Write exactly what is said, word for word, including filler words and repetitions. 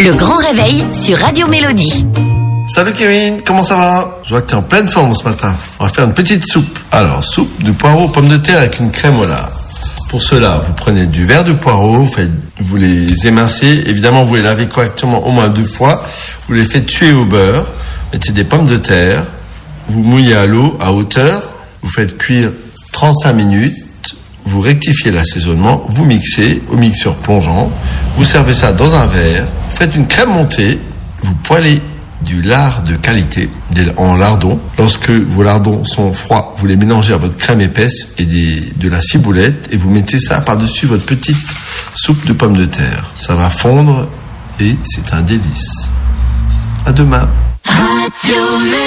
Le Grand Réveil sur Radio Mélodie. Salut Kevin, comment ça va? Je vois que tu es en pleine forme ce matin. On va faire une petite soupe. Alors, soupe de poireaux, pommes de terre avec une crème au lard. Pour cela, vous prenez du verre de poireaux, vous, vous les émincez. Évidemment, vous les lavez correctement au moins deux fois. Vous les faites tuer au beurre. Mettez des pommes de terre. Vous mouillez à l'eau à hauteur. Vous faites cuire trente-cinq minutes. Vous rectifiez l'assaisonnement, vous mixez au mixeur plongeant, vous servez ça dans un verre, vous faites une crème montée, vous poêlez du lard de qualité en lardons. Lorsque vos lardons sont froids, vous les mélangez à votre crème épaisse et des, de la ciboulette et vous mettez ça par-dessus votre petite soupe de pommes de terre. Ça va fondre et c'est un délice. À demain.